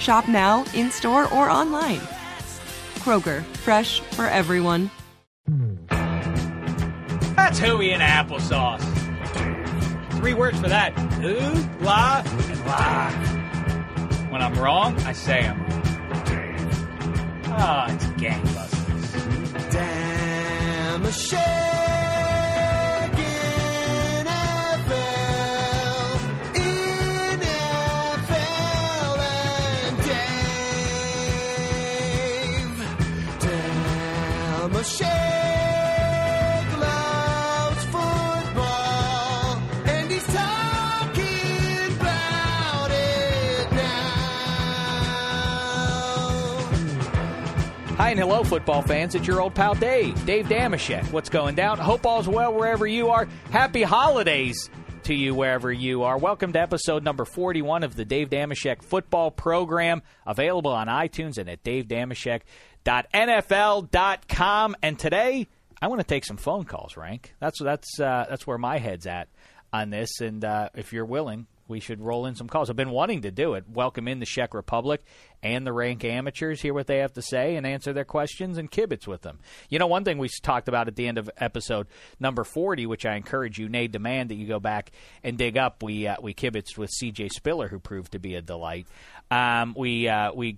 Shop now, in-store, or online. Kroger, fresh for everyone. That's hooey and applesauce. 3 words for that. Ooh, la, and la. When I'm wrong, I say I'm wrong. Ah, oh, it's gangbusters. Damn a shame. Shake loves football, and he's talking about it now. Hi and hello, football fans. It's your old pal Dave Dameshek. What's going down? Hope all's well wherever you are. Happy holidays to you wherever you are. Welcome to episode number 41 of the Dave Dameshek Football Program, available on iTunes and at DaveDameshek.nfl.com. And today, I want to take some phone calls, Rank. That's where my head's at on this. And if you're willing, we should roll in some calls. I've been wanting to do it. Welcome in the Czech Republic and the Rank amateurs. Hear what they have to say and answer their questions and kibitz with them. You know, one thing we talked about at the end of episode number 40, which I encourage you, nay, demand that you go back and dig up. We kibitzed with C.J. Spiller, who proved to be a delight. We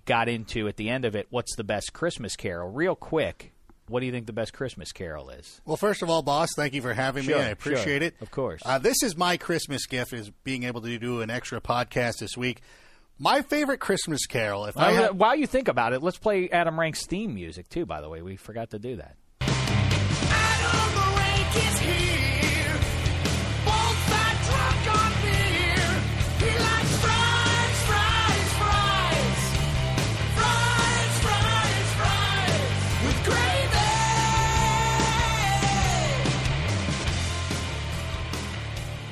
got into, at the end of it, what's the best Christmas carol? Real quick, what do you think the best Christmas carol is? Well, first of all, boss, thank you for having me. I appreciate it. Of course. This is my Christmas gift, is being able to do an extra podcast this week. My favorite Christmas carol. While you think about it, let's play Adam Rank's theme music, too, by the way. We forgot to do that. Adam Rank is here. Both fat drunk on beer. He likes fries, fries, fries. Fries, fries, fries. With gravy.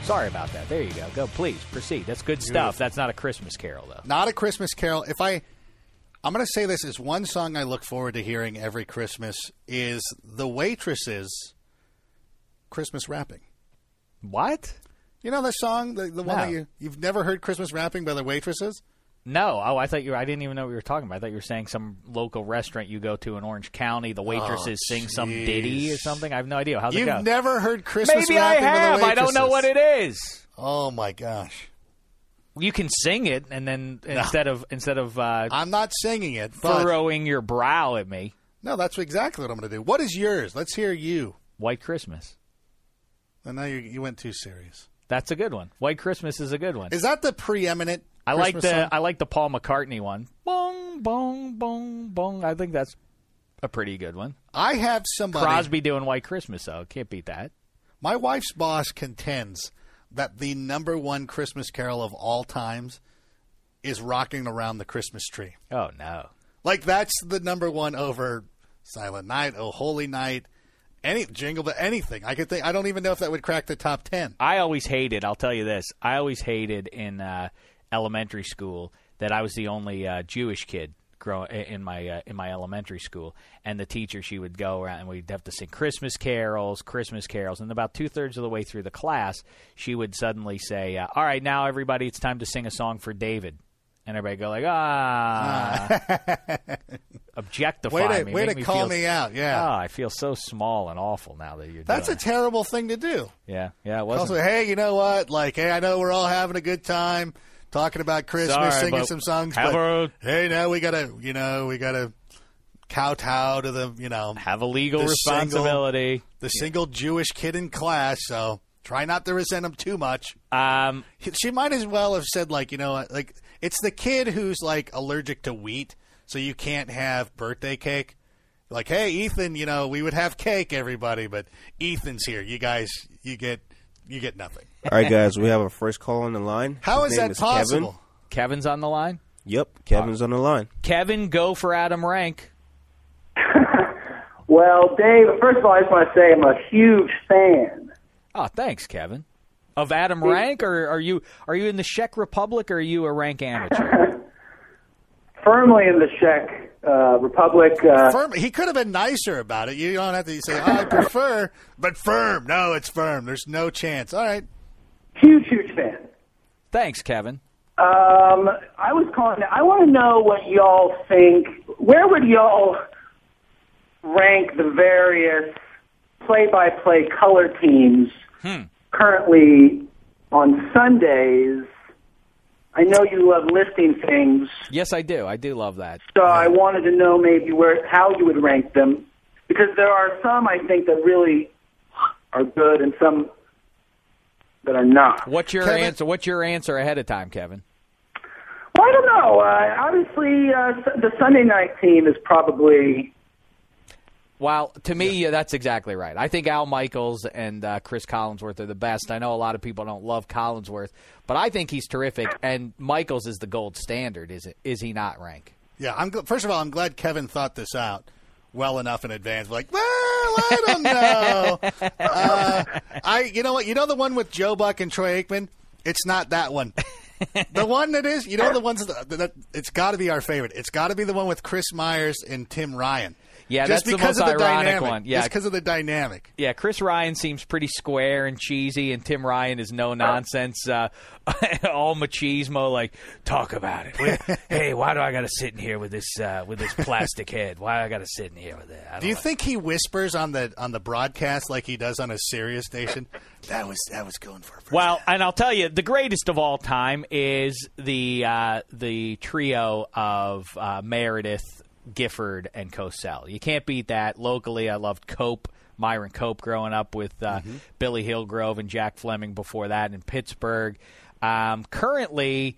Sorry about that. There you go. Go, please. Proceed. That's good stuff. That's not a Christmas carol, though. Not a Christmas carol. If I'm going to say this is one song I look forward to hearing every Christmas is the Waitresses' Christmas Rapping. What? You know the song, the one that you've never heard, Christmas Rapping by the Waitresses? No. Oh, I thought I didn't even know what you were talking about. I thought you were saying some local restaurant you go to in Orange County, the waitresses sing some ditty or something. I have no idea. How's it go? You've never heard Christmas Maybe Rapping I have. I don't know what it is. Oh my gosh! You can sing it, and then instead of I'm not singing it, furrowing your brow at me. No, that's exactly what I'm going to do. What is yours? Let's hear you. White Christmas. Well, now you went too serious. That's a good one. White Christmas is a good one. Is that the preeminent? I like the Paul McCartney one. Bong, bong, bong, bong. I think that's a pretty good one. I have somebody. Crosby doing White Christmas, though. Can't beat that. My wife's boss contends that the number one Christmas carol of all times is Rocking Around the Christmas Tree. Oh, no. Like, that's the number one over Silent Night, Oh Holy Night. Any jingle, but anything I could think. I don't even know if that would crack the top 10. I always hated. I'll tell you this. I always hated in elementary school that I was the only Jewish kid in my elementary school, and the teacher, she would go around and we'd have to sing Christmas carols, and about 2/3 of the way through the class, she would suddenly say, all right, now everybody, it's time to sing a song for David. And everybody go like, objectify me. Way to call me out, yeah. Oh, I feel so small and awful now that you're doing that. That's a terrible thing to do. Yeah, it wasn't. Also, hey, you know what? Like, hey, I know we're all having a good time talking about Christmas, singing some songs, but hey, now we gotta kowtow to the, have a legal responsibility. The single Jewish kid in class, so try not to resent him too much. She might as well have said, like, it's the kid who's, like, allergic to wheat, so you can't have birthday cake. Like, hey, Ethan, we would have cake, everybody, but Ethan's here. You guys, you get nothing. All right, guys, we have our first call on the line. How is that possible? Kevin's on the line? Yep, Kevin's on the line. Kevin, go for Adam Rank. Well, Dave, first of all, I just want to say I'm a huge fan. Oh, thanks, Kevin. Of Adam Rank, or are you in the Czech Republic, or are you a rank amateur? Firmly in the Czech Republic. He could have been nicer about it. You don't have to say, I prefer, but firm. No, it's firm. There's no chance. All right. Huge fan. Thanks, Kevin. I was calling. I want to know what y'all think. Where would y'all rank the various play-by-play color teams currently on Sundays? I know you love listing things. Yes, I do. I do love that. So yeah. I wanted to know maybe how you would rank them, because there are some, I think, that really are good and some that are not. What's your answer ahead of time, Kevin? Well, I don't know. Obviously, the Sunday night team is probably... Well, to me, yeah, that's exactly right. I think Al Michaels and Chris Collinsworth are the best. I know a lot of people don't love Collinsworth, but I think he's terrific, and Michaels is the gold standard, is he not, Rank? Yeah, first of all, I'm glad Kevin thought this out well enough in advance. Like, well, I don't know. You know what? You know the one with Joe Buck and Troy Aikman? It's not that one. The one that is, the ones that it's got to be our favorite. It's got to be the one with Chris Myers and Tim Ryan. Yeah, just that's because the most of the ironic dynamic. One. Yeah. Just because of the dynamic. Yeah, Chris Ryan seems pretty square and cheesy, and Tim Ryan is no-nonsense, all machismo, like, talk about it. Hey, why do I got to sit in here with this plastic head? Why do I got to sit in here with that? Do you think he whispers on the broadcast like he does on a serious station? That was going for a first. Well, and I'll tell you, the greatest of all time is the trio of Meredith, Gifford, and Cosell. You can't beat that. Locally, I loved Myron Cope growing up with Billy Hillgrove and Jack Fleming before that in Pittsburgh. Currently,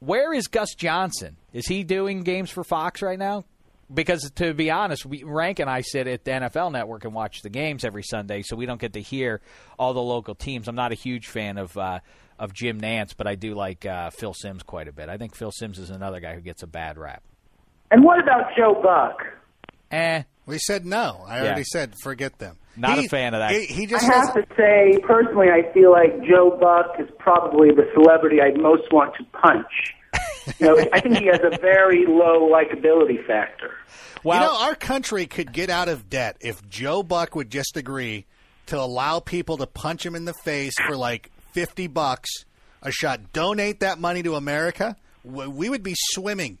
where is Gus Johnson? Is he doing games for Fox right now? Because, to be honest, Rank and I sit at the NFL Network and watch the games every Sunday, so we don't get to hear all the local teams. I'm not a huge fan of Jim Nantz, but I do like Phil Sims quite a bit. I think Phil Sims is another guy who gets a bad rap. And what about Joe Buck? We said no. I already said forget them. Not a fan of that. I have to say, personally, I feel like Joe Buck is probably the celebrity I'd most want to punch. I think he has a very low likability factor. Well, our country could get out of debt if Joe Buck would just agree to allow people to punch him in the face for like $50 a shot. Donate that money to America. We would be swimming.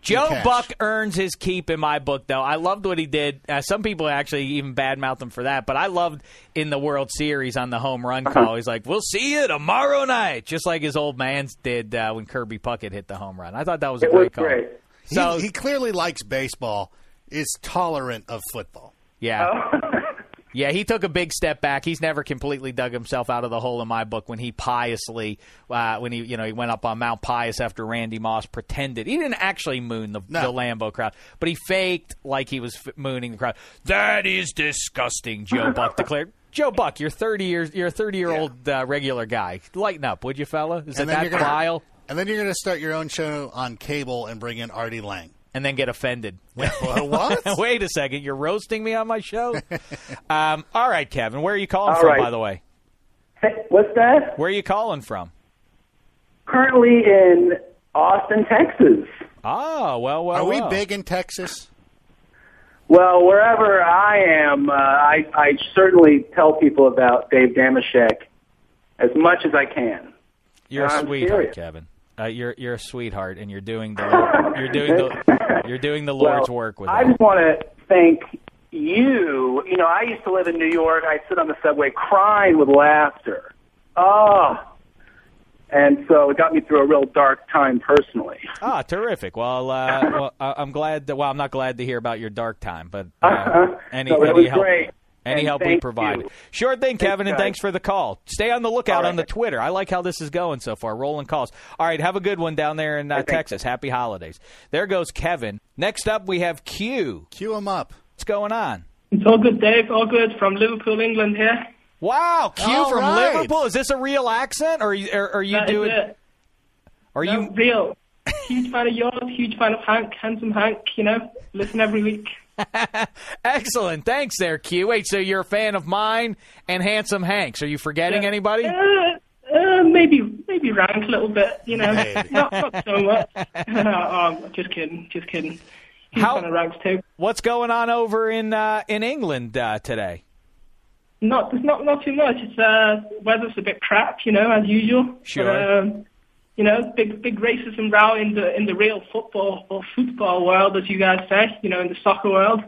Joe Buck earns his keep in my book, though. I loved what he did. Some people actually even badmouth him for that, but I loved in the World Series on the home run call. He's like, we'll see you tomorrow night, just like his old man did when Kirby Puckett hit the home run. I thought that was a great call. Great. So, he clearly likes baseball, is tolerant of football. Yeah. Oh. Yeah, he took a big step back. He's never completely dug himself out of the hole in my book when he piously, he went up on Mount Pius after Randy Moss pretended. He didn't actually moon the Lambeau crowd, but he faked like he was mooning the crowd. That is disgusting, Joe Buck declared. Joe Buck, you're a 30-year-old regular guy. Lighten up, would you, fella? Is it that vile? And then you're going to start your own show on cable and bring in Artie Lang. And then get offended. What? Wait a second. You're roasting me on my show? All right, Kevin. Where are you calling from, by the way? Hey, what's that? Where are you calling from? Currently in Austin, Texas. Ah, well. Are we big in Texas? Well, wherever I am, I certainly tell people about Dave Dameshek as much as I can. You're a sweetheart, Kevin. You're a sweetheart, and you're doing the Lord's work with. I just want to thank you. You know, I used to live in New York. I'd sit on the subway crying with laughter. Oh. And so it got me through a real dark time personally. Ah, terrific. Well, I'm glad that. Well, I'm not glad to hear about your dark time, but any help we provided. Sure thing, Kevin, and thanks for the call. Stay on the lookout on the Twitter. I like how this is going so far, rolling calls. All right, have a good one down there in Texas. Happy holidays. There goes Kevin. Next up, we have Q. Q him up. What's going on? It's all good, Dave. All good from Liverpool, England here. Wow, Q from Liverpool. Is this a real accent, or are you doing? Are you real? Huge fan of yours. Huge fan of Hank. Handsome Hank. You know, listen every week. Excellent. Thanks, there, Q. Wait, so you're a fan of mine and Handsome Hanks? Are you forgetting anybody? Maybe Rank a little bit. You know, not so much. Just kidding. Huge fan of Ranks too. What's going on over in England today? Not too much. It's weather's a bit crap, you know, as usual. Sure. But, you know, big racism row in the real football or football world, as you guys say. You know, in the soccer world.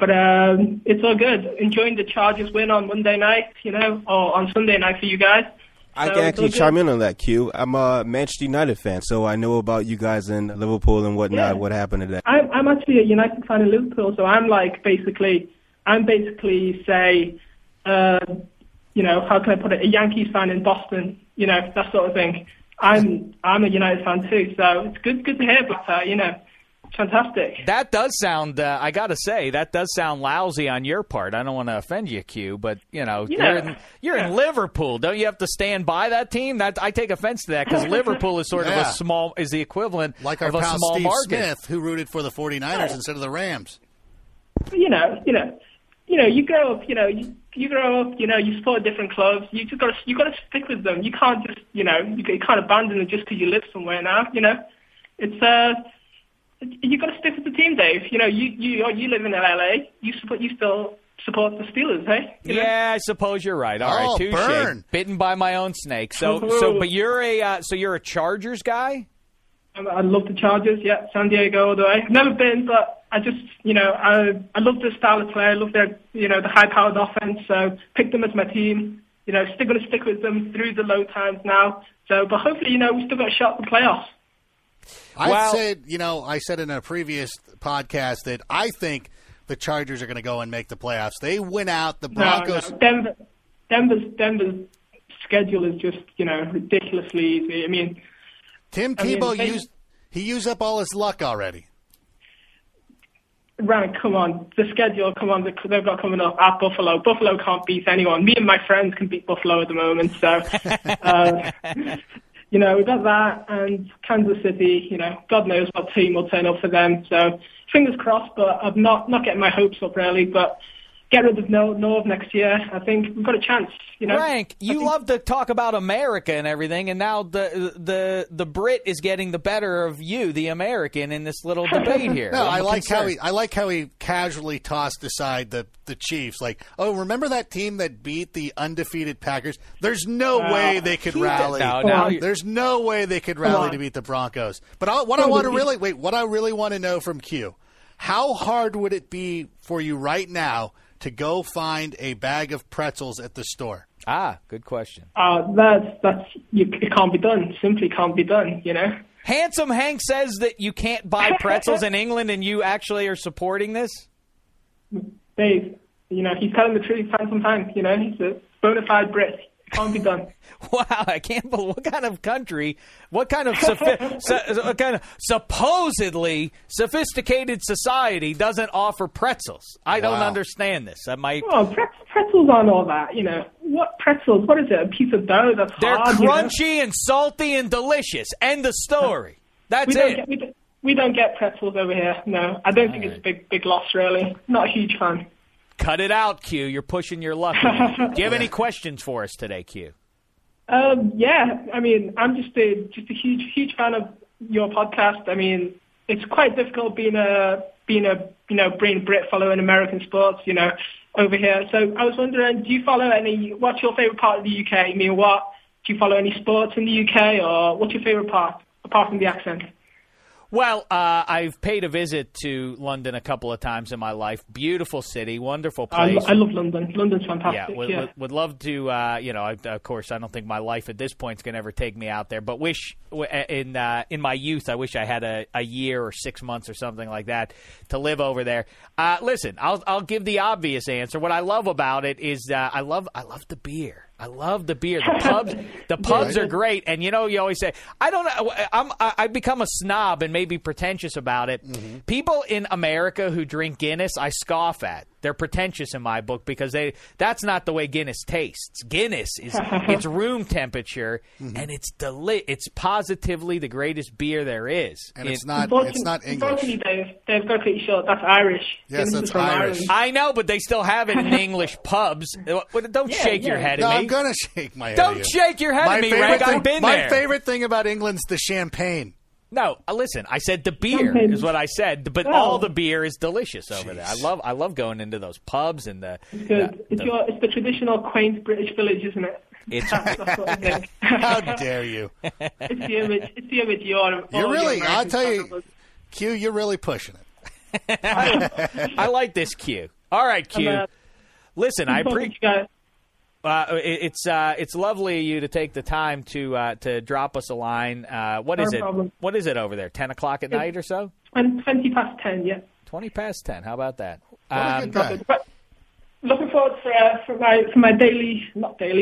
But it's all good. Enjoying the Chargers win on Monday night, you know, or on Sunday night for you guys. I can actually chime in on that, Q. I'm a Manchester United fan, so I know about you guys in Liverpool and whatnot. Yeah. What happened today? I'm actually a United fan in Liverpool, so I'm basically you know, how can I put it? A Yankees fan in Boston, you know, that sort of thing. I'm a United fan too, so it's good to hear, but you know, fantastic. That does sound. I gotta say, that does sound lousy on your part. I don't want to offend you, Q, but you know, you're in Liverpool. Don't you have to stand by that team? That I take offense to that because Liverpool is sort of a small, is the equivalent like of our pal a small Steve market. Smith, who rooted for the 49ers instead of the Rams. You know, you grow up. You know, you grow up. You know, you support different clubs. You got to stick with them. You can't just, you know, you can't abandon them just because you live somewhere now. You know, it's you got to stick with the team, Dave. You know, you live in LA. You still support the Steelers, hey? You know? Yeah, I suppose you're right. All right, touche. Bitten by my own snake. So, but you're a Chargers guy. I love the Chargers. Yeah, San Diego all the way. Never been, but. I just, you know, I love their style of play. I love their, you know, the high-powered offense. So pick them as my team. You know, still going to stick with them through the low times now. So, but hopefully, you know, we still got a shot at the playoffs. I said in a previous podcast that I think the Chargers are going to go and make the playoffs. They win out the Broncos. No. Denver's schedule is just, you know, ridiculously easy. I mean, Tim Tebow used up all his luck already. Rank, come on. The schedule, come on. They've got coming up at Buffalo. Buffalo can't beat anyone. Me and my friends can beat Buffalo at the moment. So, you know, we've got that. And Kansas City, you know, God knows what team will turn up for them. So, fingers crossed, but I'm not getting my hopes up, really. But get rid of Norv next year. I think we've got a chance, you know. Rank, you love to talk about America and everything, and now the Brit is getting the better of you, the American, in this little debate here. No, I like how he casually tossed aside the Chiefs. Like, oh, remember that team that beat the undefeated Packers? There's no way they could rally. There's no way they could rally to beat the Broncos. But what I really want to know from Q, how hard would it be for you right now to go find a bag of pretzels at the store? Ah, good question. It can't be done. Simply can't be done, you know? Handsome Hank says that you can't buy pretzels in England and you actually are supporting this? Dave, you know, he's telling the truth. Handsome Hank, you know, he's a bona fide Brit. It can't be done. Wow, I can't believe what kind of supposedly sophisticated society doesn't offer pretzels? I don't understand this. Pretzels aren't all that, you know. What pretzels? What is it? A piece of dough that's hard? They're crunchy, you know? And salty and delicious. End of story. That's it. We don't get pretzels over here, no. I don't think it's a big loss, really. Not a huge fan. Cut it out, Q. You're pushing your luck. Do you have any questions for us today, Q? Yeah, I mean, I'm just a huge fan of your podcast. I mean, it's quite difficult being a Brit following American sports, you know, over here. So I was wondering, do you follow any? What's your favourite part of the UK? I mean, do you follow any sports in the UK, or what's your favourite part apart from the accent? Well, I've paid a visit to London a couple of times in my life. Beautiful city, wonderful place. I love London. London's fantastic. Would love to, of course, I don't think my life at this point is going to ever take me out there. But wish in my youth, I wish I had a year or 6 months or something like that to live over there. Listen, I'll give the obvious answer. What I love about it is I love the beer. I love the beer. The pubs are great. And, you know, you always say, I don't know. I've become a snob and maybe pretentious about it. Mm-hmm. People in America who drink Guinness, I scoff at. They're pretentious in my book because that's not the way Guinness tastes. Guinness is it's room temperature, mm-hmm. and it's it's positively the greatest beer there is. And it's not English. They've got to short. That's Irish. Yes, Guinness, that's Irish. I know, but they still have it in English pubs. Don't shake your head at me. I'm going to shake my head. Don't shake your head at me, Rick. I've been there. My favorite thing about England's the champagne. No, listen, I said the beer is what I said, but all the beer is delicious over there. I love going into those pubs and the... It's the traditional quaint British village, isn't it? That's what I think. How dare you. It's the image you're really, I'll tell you, Q, you're really pushing it. I like this, Q. All right, Q. Listen, I appreciate... It's lovely of you to take the time to drop us a line. What is it over there? 10 o'clock at night or so? 20 past 10. Yeah. 20 past 10. How about that? Looking forward for my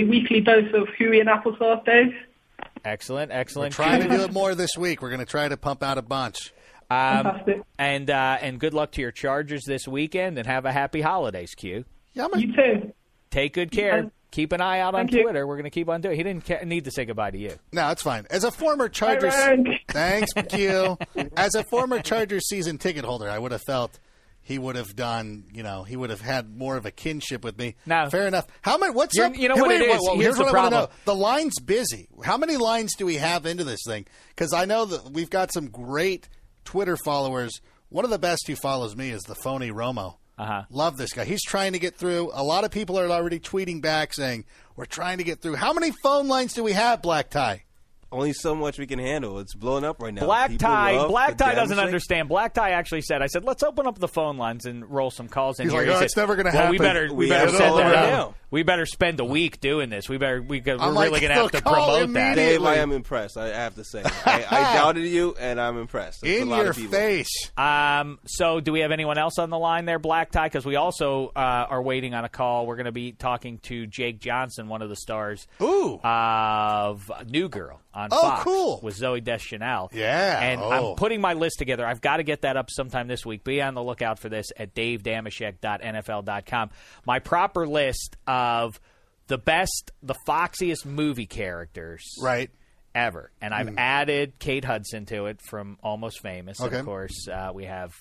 weekly dose of Huey and applesauce, Dave. Excellent. We're trying to do it more this week. We're going to try to pump out a bunch. Fantastic. And good luck to your Chargers this weekend, and have a happy holidays, Q. Yeah, you too. Take good care. Keep an eye out on Twitter. We're going to keep on doing it. He didn't need to say goodbye to you. No, it's fine. As a former Chargers... Thanks, Q. As a former Chargers season ticket holder, I would have felt he would have done, he would have had more of a kinship with me. No. Fair enough. What's up? You know what it is? Here's the problem. The line's busy. How many lines do we have into this thing? Because I know that we've got some great Twitter followers. One of the best who follows me is the phony Romo. Uh-huh. Love this guy. He's trying to get through. A lot of people are already tweeting back saying, we're trying to get through. How many phone lines do we have, Black Tie? Only so much we can handle. It's blowing up right now. Black Tie doesn't understand. Black Tie actually said, let's open up the phone lines and roll some calls in here. He's like, it's never going to happen. We better set that up. We better spend a week doing this. We're really going to have to promote that. Dave, I am impressed, I have to say. I doubted you, and I'm impressed. That's in your face. So do we have anyone else on the line there, Black Tie? Because we also are waiting on a call. We're going to be talking to Jake Johnson, one of the stars of New Girl on Fox. Oh, cool. With Zooey Deschanel. Yeah. And I'm putting my list together. I've got to get that up sometime this week. Be on the lookout for this at davedameshek.nfl.com. My proper list of the best, the foxiest movie characters ever. And I've added Kate Hudson to it from Almost Famous. Okay. Of course, we have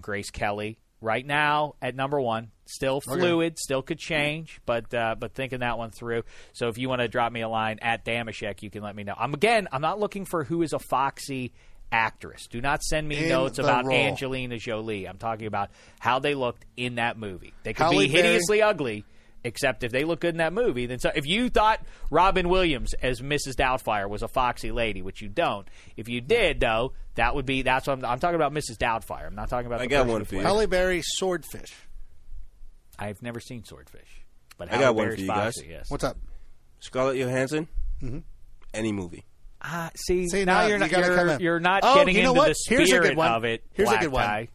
Grace Kelly right now at number one. Still fluid, still could change, but thinking that one through. So if you want to drop me a line at Dameshek, you can let me know. I'm not looking for who is a foxy actress. Do not send me notes about Angelina Jolie. I'm talking about how they looked in that movie. They could be hideously ugly, except if they look good in that movie. Then, so if you thought Robin Williams as Mrs. Doubtfire was a foxy lady, which you don't, if you did though, that's what I'm talking about. Mrs. Doubtfire. I'm not talking about. I got one for you. Halle Berry, Swordfish. I've never seen Swordfish, but I got one for you guys. Yes. What's up? Scarlett Johansson. Mm-hmm. Any movie. Now you're not getting into the spirit of it. Here's a good one.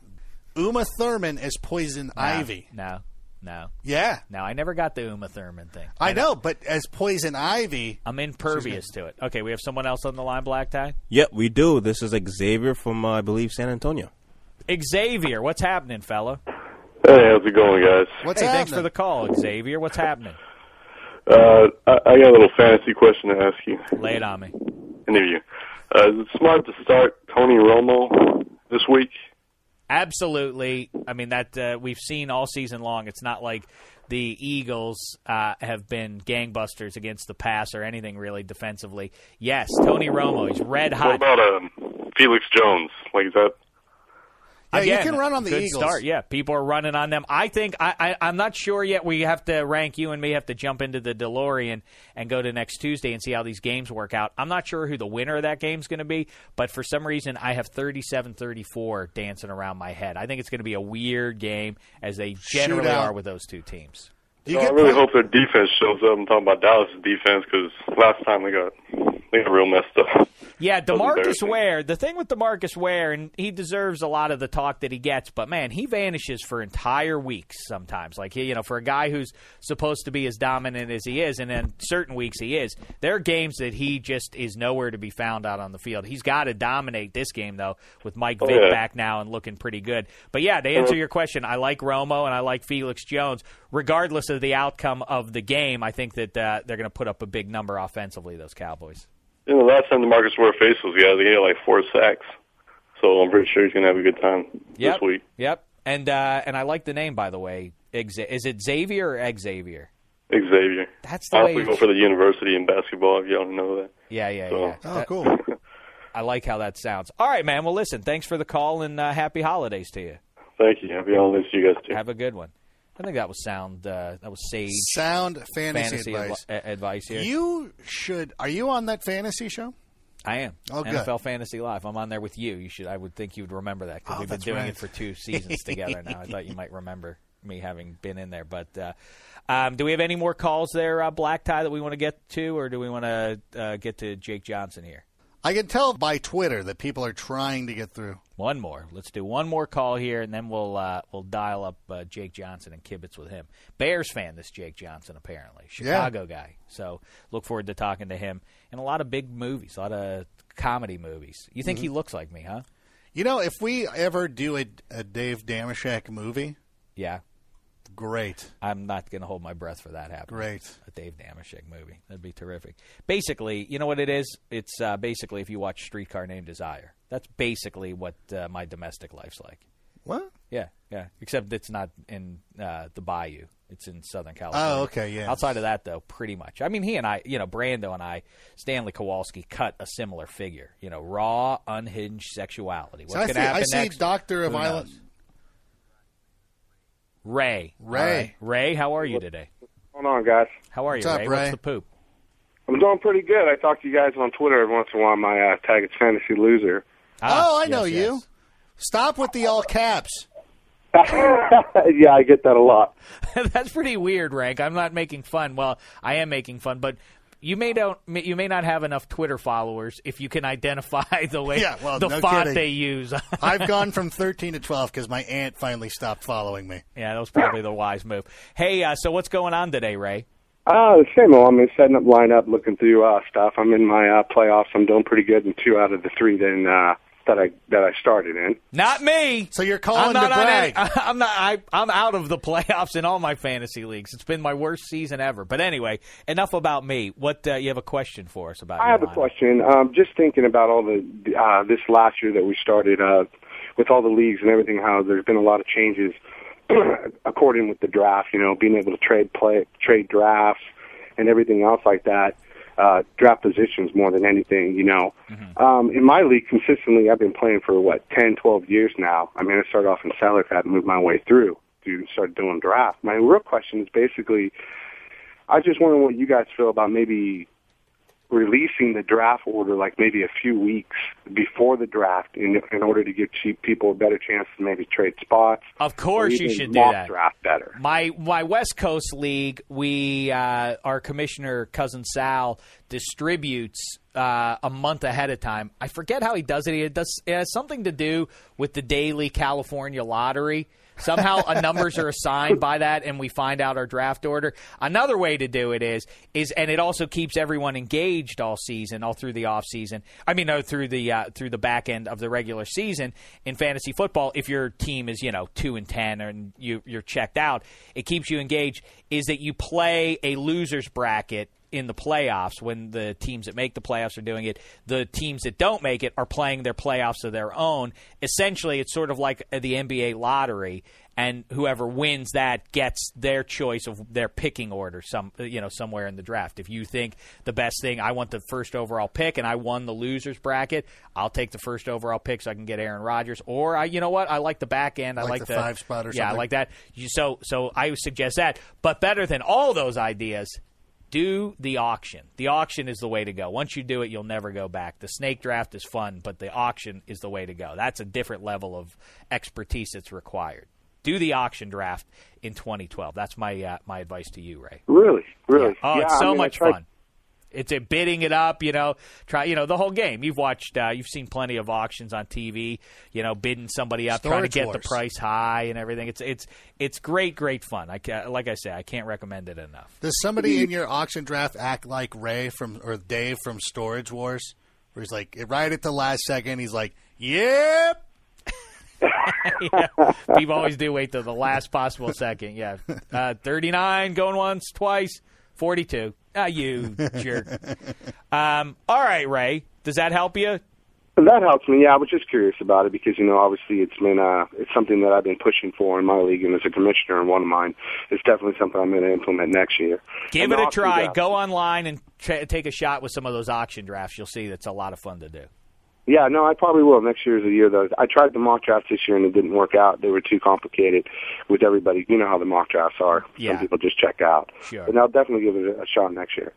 Uma Thurman as Poison Ivy. No. Yeah. No, I never got the Uma Thurman thing. I know, but as Poison Ivy... I'm impervious to it. Okay, we have someone else on the line, Black Tie? Yep, we do. This is Xavier from, I believe, San Antonio. Xavier, what's happening, fella? Hey, how's it going, guys? What's happening? Thanks for the call, Xavier. What's happening? I got a little fantasy question to ask you. Lay it on me. Any of you. Is it smart to start Tony Romo this week? Absolutely. I mean, that we've seen all season long. It's not like the Eagles have been gangbusters against the pass or anything really defensively. Yes, Tony Romo. He's red hot. What about Felix Jones. Like, is that... Yeah, again, you can run on the Eagles. Start. Yeah, people are running on them. I think I'm not sure yet. We have to rank. You and me have to jump into the DeLorean and go to next Tuesday and see how these games work out. I'm not sure who the winner of that game is going to be, but for some reason I have 37-34 dancing around my head. I think it's going to be a weird game, as they generally are with those two teams. I really hope their defense shows up. I'm talking about Dallas' defense, because last time they got real messed up. Yeah, DeMarcus Ware, the thing with DeMarcus Ware, and he deserves a lot of the talk that he gets, but, man, he vanishes for entire weeks sometimes. Like, you know, for a guy who's supposed to be as dominant as he is, and then certain weeks he is, there are games that he just is nowhere to be found out on the field. He's got to dominate this game, though, with Mike Vick back now and looking pretty good. But, yeah, to answer your question, I like Romo and I like Felix Jones. Regardless of the outcome of the game, I think that they're going to put up a big number offensively, those Cowboys. You know, last time DeMarcus Ware faced those guys, he had like 4 sacks. So I'm pretty sure he's going to have a good time this week. Yep. And I like the name, by the way. Is it Xavier or Xavier? Xavier. That's the way. I go for the university in basketball, if you don't know that. Yeah. Oh, cool. I like how that sounds. All right, man. Well, listen, thanks for the call, and happy holidays to you. Thank you. Happy holidays to you guys, too. Have a good one. I think that was sound. That was sage. Sound fantasy advice. Advice here. You should. Are you on that fantasy show? I am. Oh, NFL good. Fantasy Live. I'm on there with you. You should. I would think you would remember that, because we've been doing it for 2 seasons together now. I thought you might remember me having been in there. But do we have any more calls there, Black Tie, that we want to get to, or do we want to get to Jake Johnson here? I can tell by Twitter that people are trying to get through. One more. Let's do one more call here, and then we'll dial up Jake Johnson and kibitz with him. Bears fan, this Jake Johnson, apparently. Chicago guy. So look forward to talking to him. And a lot of big movies, a lot of comedy movies. You think he looks like me, huh? You know, if we ever do a Dave Dameshek movie. Yeah. Great. I'm not going to hold my breath for that happening. Great. A Dave Dameshek movie. That'd be terrific. Basically, you know what it is? It's basically if you watch Streetcar Named Desire. That's basically what my domestic life's like. What? Yeah. Except it's not in the bayou. It's in Southern California. Oh, okay, yeah. Outside of that, though, pretty much. I mean, he and I, you know, Brando and I, Stanley Kowalski, cut a similar figure. You know, raw, unhinged sexuality. What's going to happen next? I see Doctor of Island... Ray. Ray, how are you today? What's going on, guys? How are you, Ray? What's the poop? I'm doing pretty good. I talk to you guys on Twitter every once in a while. My tag is Fantasy Loser. I know you. Stop with the all caps. Yeah, I get that a lot. That's pretty weird, Rank. I'm not making fun. Well, I am making fun, but... You may not have enough Twitter followers if you can identify the way font they use. I've gone from 13 to 12 because my aunt finally stopped following me. Yeah, that was probably the wise move. Hey, so what's going on today, Ray? The same old. I'm setting up lineup, looking through stuff. I'm in my playoffs. I'm doing pretty good in 2 out of the 3 that I started in. Not me. So you're calling to brag. I'm out of the playoffs in all my fantasy leagues. It's been my worst season ever. But anyway, enough about me. What you have a question for us about? I have a question. Just thinking about all the this last year that we started with all the leagues and everything. How there's been a lot of changes according with the draft. You know, being able to trade drafts, and everything else like that. Draft positions more than anything, you know. Mm-hmm. In my league, consistently, I've been playing for, 10, 12 years now. I mean, I started off in salary cap and moved my way through to start doing draft. My real question is basically, I just wonder what you guys feel about maybe releasing the draft order like maybe a few weeks before the draft in order to give cheap people a better chance to maybe trade spots. Of course you should do that. Draft better. My West Coast league, we our commissioner, Cousin Sal, distributes a month ahead of time. I forget how he does it. It has something to do with the daily California lottery. Somehow numbers are assigned by that, and we find out our draft order. Another way to do it is and it also keeps everyone engaged all season, all through the off season. I mean, through the back end of the regular season in fantasy football. If your team is 2-10 and you're checked out, it keeps you engaged. Is that you play a loser's bracket in the playoffs when the teams that make the playoffs are doing it. The teams that don't make it are playing their playoffs of their own. Essentially, it's sort of like the NBA lottery, and whoever wins that gets their choice of their picking order somewhere in the draft. If you think the best thing, I want the first overall pick and I won the losers bracket, I'll take the first overall pick so I can get Aaron Rodgers. Or, I like the back end. I like the 5 spot or something. Yeah, I like that. So I would suggest that. But better than all those ideas, do the auction. The auction is the way to go. Once you do it, you'll never go back. The snake draft is fun, but the auction is the way to go. That's a different level of expertise that's required. Do the auction draft in 2012. That's my advice to you, Ray. Really? Yeah. Oh, yeah, it's so much fun. It's a bidding it up, try, the whole game. You've watched, you've seen plenty of auctions on TV, bidding somebody up, trying to get the price high and everything. It's great fun. Like I said, I can't recommend it enough. Does somebody in your auction draft act like Ray or Dave from Storage Wars, where he's like, right at the last second, he's like, yep. People always do wait till the last possible second. Yeah. 39 going once, twice, 42. You jerk. All right, Ray. Does that help you? That helps me, yeah. I was just curious about it because, obviously it's been it's something that I've been pushing for in my league, and as a commissioner in one of mine, it's definitely something I'm going to implement next year. Give it a try. Go online and take a shot with some of those auction drafts. You'll see that's a lot of fun to do. Yeah, no, I probably will. Next year's the year, though. I tried the mock draft this year, and it didn't work out. They were too complicated with everybody. You know how the mock drafts are. Yeah. Some people just check out. Sure. But I'll definitely give it a shot next year.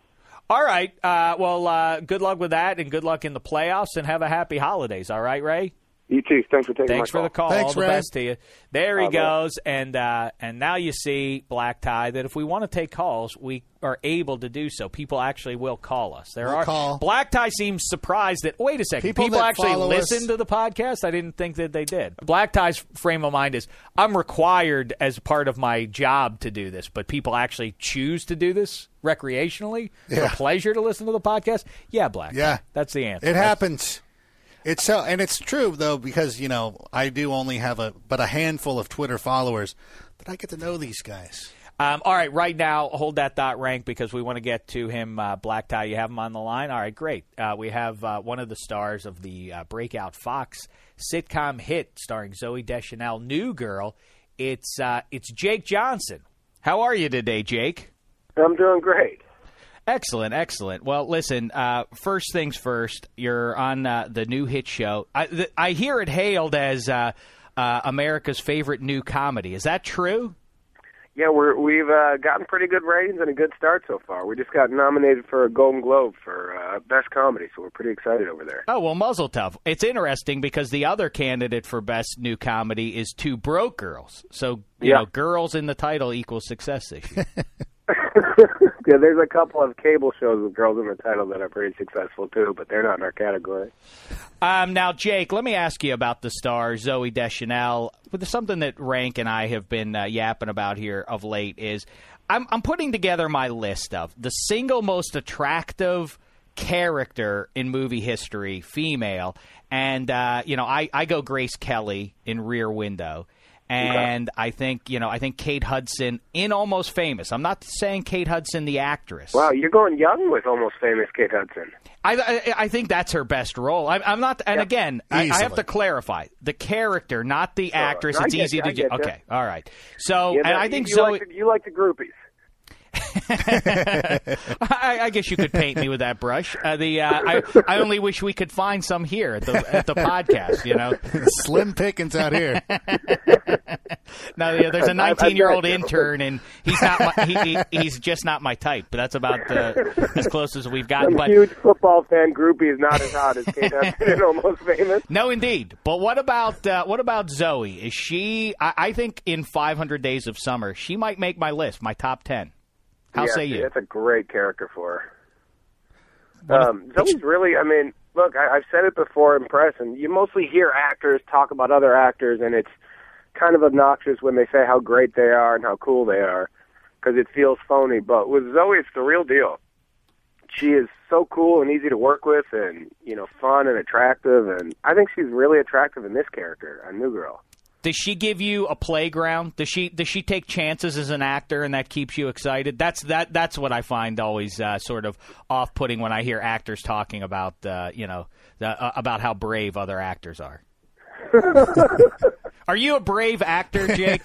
All right. Well, good luck with that, and good luck in the playoffs, and have a happy holidays. All right, Ray? You too. Thanks for taking my call. Thanks for the call. All Ray. The best to you. There he goes. And now you see, Black Tie, that if we want to take calls, we are able to do so. People actually will call us. Black Tie seems surprised that, wait a second, people actually listen to the podcast? I didn't think that they did. Black Tie's frame of mind is, I'm required as part of my job to do this, but people actually choose to do this recreationally for pleasure to listen to the podcast? Yeah, Black Tie. That's the answer. It happens. It's so, and it's true, though, because, I do only have a handful of Twitter followers, but I get to know these guys. All right, right now, hold that thought, Rank, because we want to get to him, Black Tie. You have him on the line? All right, great. We have one of the stars of the breakout Fox sitcom hit starring Zooey Deschanel, New Girl. It's Jake Johnson. How are you today, Jake? I'm doing great. Excellent. Well, listen, first things first, you're on the new hit show. I hear it hailed as America's favorite new comedy. Is that true? Yeah, we've gotten pretty good ratings and a good start so far. We just got nominated for a Golden Globe for Best Comedy, so we're pretty excited over there. Oh, well, Muzzle Tough. It's interesting because the other candidate for Best New Comedy is Two Broke Girls. So, girls in the title equals success this year. Yeah, there's a couple of cable shows with girls in the title that are pretty successful, too, but they're not in our category. Now, Jake, let me ask you about the star, Zooey Deschanel. Something that Rank and I have been yapping about here of late is I'm putting together my list of the single most attractive character in movie history, female, and, I go Grace Kelly in Rear Window. And okay. I think Kate Hudson in Almost Famous. I'm not saying Kate Hudson, the actress. Wow, you're going young with Almost Famous Kate Hudson. I think that's her best role. I'm not, and again, I have to clarify. The character, not the actress. It's easy to do. Okay, all right. So, and I think Zoe... You like the groupies. I guess you could paint me with that brush. I only wish we could find some here at the podcast. Slim pickings out here. No, there's a 19-year-old intern, and he's not. He's just not my type. But that's about as close as we've gotten. But huge football fan groupie is not as hot as Kate Hudson in Almost Famous. No, indeed. But what about Zoe? Is she? I think in 500 Days of Summer, she might make my list, my top 10. I'll say you. That's a great character for her. Zoe's really, look, I've said it before in press, and you mostly hear actors talk about other actors, and it's kind of obnoxious when they say how great they are and how cool they are, because it feels phony. But with Zoe, it's the real deal. She is so cool and easy to work with and, fun and attractive, and I think she's really attractive in this character, a New Girl. Does she give you a playground? Does she take chances as an actor, and that keeps you excited? That's what I find always sort of off-putting when I hear actors talking about about how brave other actors are. Are you a brave actor, Jake?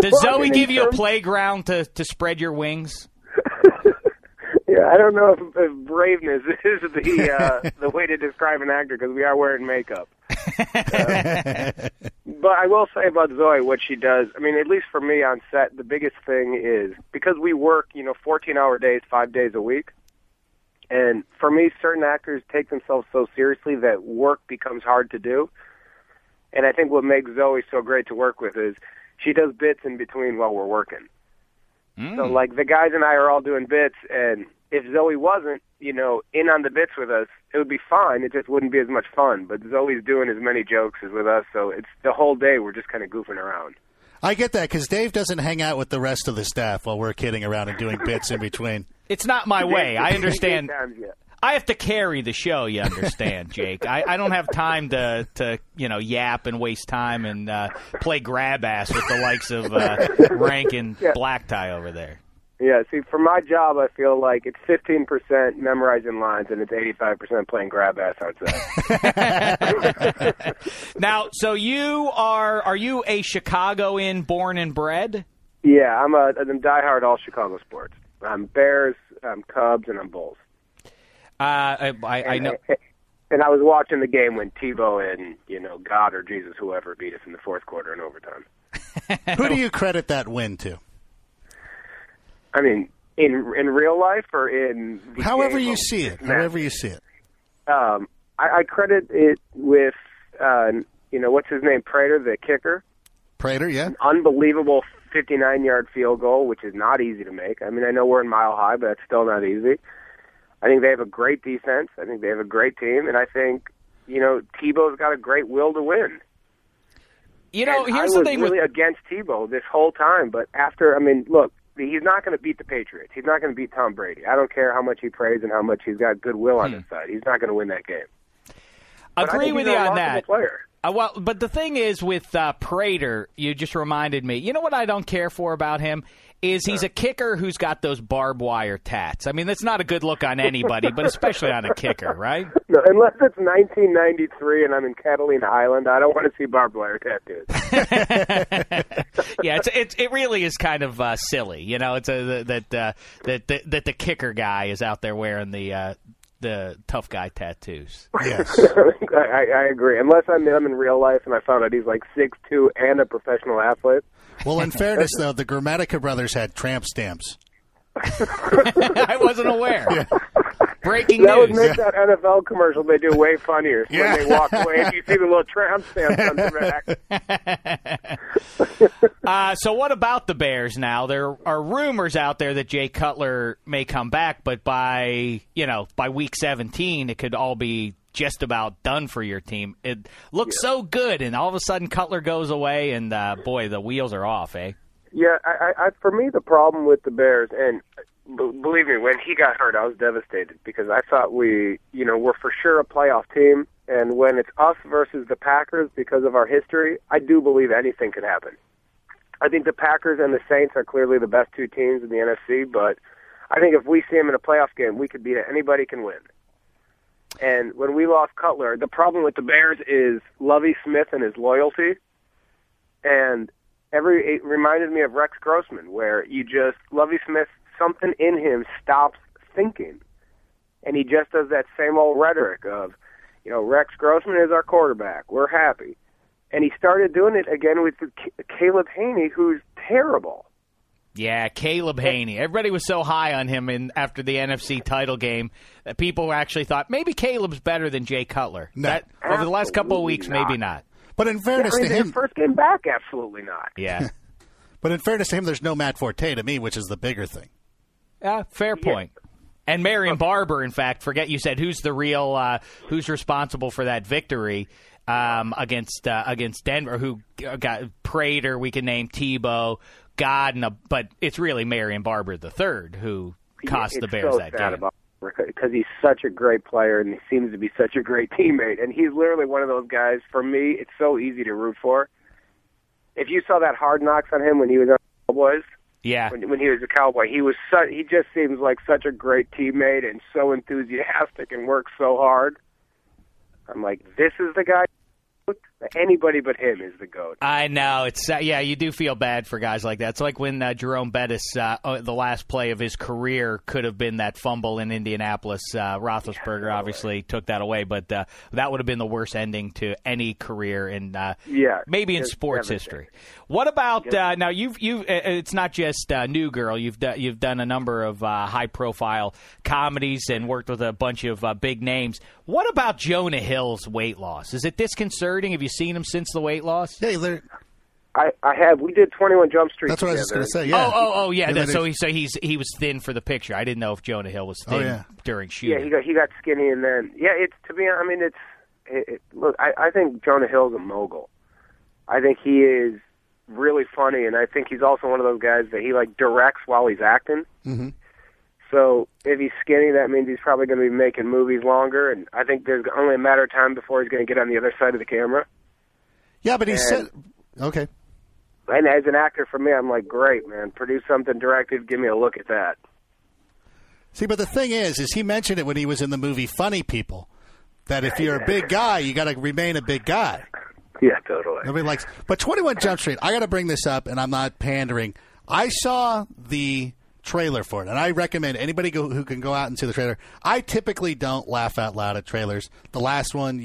Does Zoe give you a playground to spread your wings? Yeah, I don't know if braveness is the way to describe an actor, because we are wearing makeup. But I will say about Zoe, what she does, I mean, at least for me on set, the biggest thing is, because we work, 14-hour days, 5 days a week, and for me, certain actors take themselves so seriously that work becomes hard to do. And I think what makes Zoe so great to work with is she does bits in between while we're working. Mm. So, like, the guys and I are all doing bits, and if Zoe wasn't, in on the bits with us, it would be fine. It just wouldn't be as much fun. But Zoe's doing as many jokes as with us, so it's the whole day we're just kind of goofing around. I get that, because Dave doesn't hang out with the rest of the staff while we're kidding around and doing bits in between. It's not my way. I understand. I have to carry the show, you understand, Jake. I don't have time to yap and waste time and play grab ass with the likes of Rank and Black Tie over there. Yeah, see, for my job, I feel like it's 15% memorizing lines and it's 85% playing grab ass outside. Now, so you are you a Chicagoan born and bred? Yeah, I'm diehard all Chicago sports. I'm Bears, I'm Cubs, and I'm Bulls. I know. And I was watching the game when Tebow and, God or Jesus, whoever, beat us in the fourth quarter in overtime. Who do you credit that win to? I mean, in real life or in the however game? You see it. However you see it. I credit it with, what's his name, Prater, the kicker. Prater, yeah. An unbelievable 59-yard field goal, which is not easy to make. I mean, I know we're in Mile High, but that's still not easy. I think they have a great defense. I think they have a great team. And I think, Tebow's got a great will to win. Here's the thing. I was really against Tebow this whole time. But after, I mean, look, he's not going to beat the Patriots. He's not going to beat Tom Brady. I don't care how much he prays and how much he's got goodwill on his side. He's not going to win that game. I agree with you on that. Well, but the thing is with Prater, you just reminded me. You know what I don't care for about him? Is he's a kicker who's got those barbed wire tats. I mean, that's not a good look on anybody, but especially on a kicker, right? No, unless it's 1993 and I'm in Catalina Island, I don't want to see barbed wire tattoos. Yeah, it really is kind of silly, It's that the kicker guy is out there wearing the tough guy tattoos. Yes. I agree. Unless I'm in real life and I found out he's like 6'2" and a professional athlete. Well, in fairness, though, the Gramatica brothers had tramp stamps. I wasn't aware. Yeah. Breaking that news. That would make that NFL commercial they do way funnier. Yeah. When they walk away and you see the little tramp stamp on the back. So what about the Bears now? There are rumors out there that Jay Cutler may come back, but by week 17, it could all be just about done for your team. It looks so good, and all of a sudden Cutler goes away, and, boy, the wheels are off, eh? Yeah, I for me, the problem with the Bears, and believe me, when he got hurt, I was devastated because I thought we're for sure a playoff team, and when it's us versus the Packers because of our history, I do believe anything can happen. I think the Packers and the Saints are clearly the best two teams in the NFC, but I think if we see them in a playoff game, we could beat it. Anybody can win. And when we lost Cutler, the problem with the Bears is Lovie Smith and his loyalty. And it reminded me of Rex Grossman, where Lovie Smith, something in him stops thinking. And he just does that same old rhetoric of, Rex Grossman is our quarterback. We're happy. And he started doing it again with Caleb Haney, who's terrible. Yeah, Caleb Haney. Everybody was so high on him after the NFC title game that people actually thought maybe Caleb's better than Jay Cutler. No, that, over the last couple of weeks, maybe not. But in fairness to him, first game back, absolutely not. Yeah, but in fairness to him, there's no Matt Forte to me, which is the bigger thing. Fair point. Yeah. And Marion Barber, in fact, forget you said who's the real who's responsible for that victory. Against Denver, who got Prater, we can name Tebow, but it's really Marion Barber III who cost the Bears that game. Because he's such a great player and he seems to be such a great teammate, and he's literally one of those guys. For me, it's so easy to root for. If you saw that Hard Knocks on him when he was on the Cowboys, yeah, when he was a Cowboy, he just seems like such a great teammate and so enthusiastic and works so hard. I'm like, this is the guy Anybody but him is the GOAT. I know. It's yeah, you do feel bad for guys like that. It's like when Jerome Bettis, the last play of his career could have been that fumble in Indianapolis. Roethlisberger obviously took that away, but that would have been the worst ending to any career in maybe in sports history. What about now? You've it's not just New Girl. You've done a number of high profile comedies and worked with a bunch of big names. What about Jonah Hill's weight loss? Is it disconcerting? Have you seen him since the weight loss? Yeah, I have. We did 21 Jump Street. That's what together. I was going to say. Yeah. Oh, yeah. No, so he was thin for the picture. I didn't know if Jonah Hill was thin during shooting. Yeah, he got skinny, and then It's to be. I mean, look. I think Jonah Hill's a mogul. I think he is really funny, and I think he's also one of those guys that he like directs while he's acting. Mm-hmm. So if he's skinny, that means he's probably going to be making movies longer, and I think there's only a matter of time before he's going to get on the other side of the camera. Yeah, but he said, okay. And as an actor, for me, I'm like, great, man. Produce something directed. Give me a look at that. See, but the thing is he mentioned it when he was in the movie Funny People, that if you're a big guy, you got to remain a big guy. Yeah, totally. Nobody likes. But 21 Jump Street, I got to bring this up, and I'm not pandering. I saw the trailer for it, and I recommend anybody who can go out and see the trailer. I typically don't laugh out loud at trailers. The last one,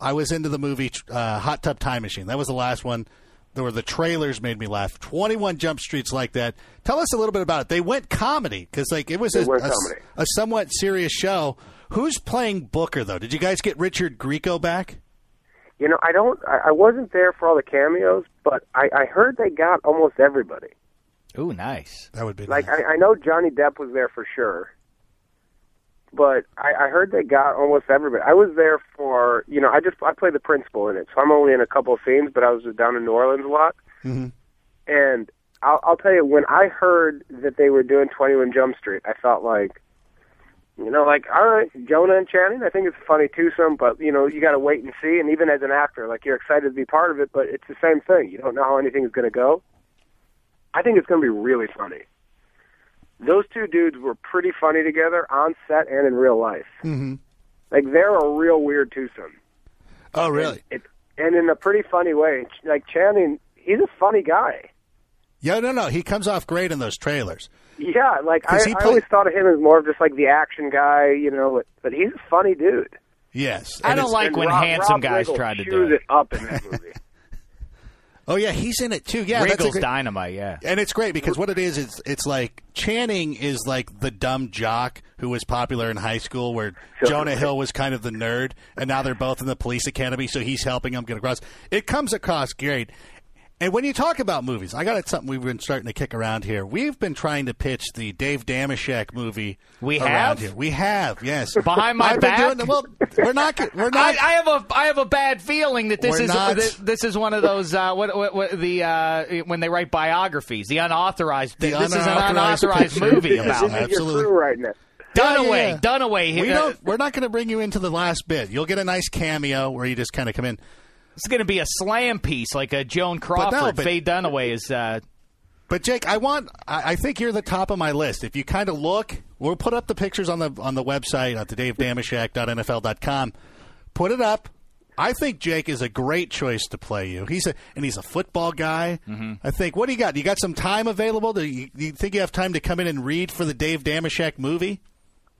I was into the movie Hot Tub Time Machine. That was the last one. There were the trailers made me laugh. 21 Jump Street's like that. Tell us a little bit about it. They went comedy because it was a somewhat serious show. Who's playing Booker, though? Did you guys get Richard Grieco back? I wasn't there for all the cameos, but I heard they got almost everybody. Ooh, nice. That would be nice. I know Johnny Depp was there for sure, but I heard they got almost everybody. I was there for, I played the principal in it, so I'm only in a couple of scenes, but I was down in New Orleans a lot. Mm-hmm. And I'll tell you, when I heard that they were doing 21 Jump Street, I felt like, all right, Jonah and Channing, I think it's a funny twosome, but, you got to wait and see. And even as an actor, you're excited to be part of it, but it's the same thing. You don't know how anything's going to go. I think it's going to be really funny. Those two dudes were pretty funny together on set and in real life. Mm-hmm. They're a real weird twosome. Oh, really? And in a pretty funny way. Channing, he's a funny guy. Yeah, no. He comes off great in those trailers. Yeah, I always thought of him as more of just the action guy, but he's a funny dude. Yes. I don't like when handsome guys try to do it up in that movie. Oh, yeah, he's in it, too. Yeah, Riegel's dynamite, yeah. And it's great because what it is, it's like Channing is like the dumb jock who was popular in high school where Jonah Hill was kind of the nerd, and now they're both in the police academy, so he's helping them get across. It comes across great. And when you talk about movies, I got something we've been starting to kick around here. We've been trying to pitch the Dave Dameshek movie. We have, here. We have, yes. Behind my back. We're not. I have a bad feeling that this is one of those when they write biographies, the unauthorized. This is an unauthorized movie about this. Absolutely, your crew right now. Dunaway. We're not going to bring you into the last bit. You'll get a nice cameo where you just kind of come in. It's going to be a slam piece like a Joan Crawford. But Faye Dunaway is. But Jake, I think you're the top of my list. If you kind of look, we'll put up the pictures on the website at the DaveDameshek.nfl.com. Put it up. I think Jake is a great choice to play you. He's a football guy. Mm-hmm. I think. What do you got? You got some time available? Do you think you have time to come in and read for the Dave Dameshek movie?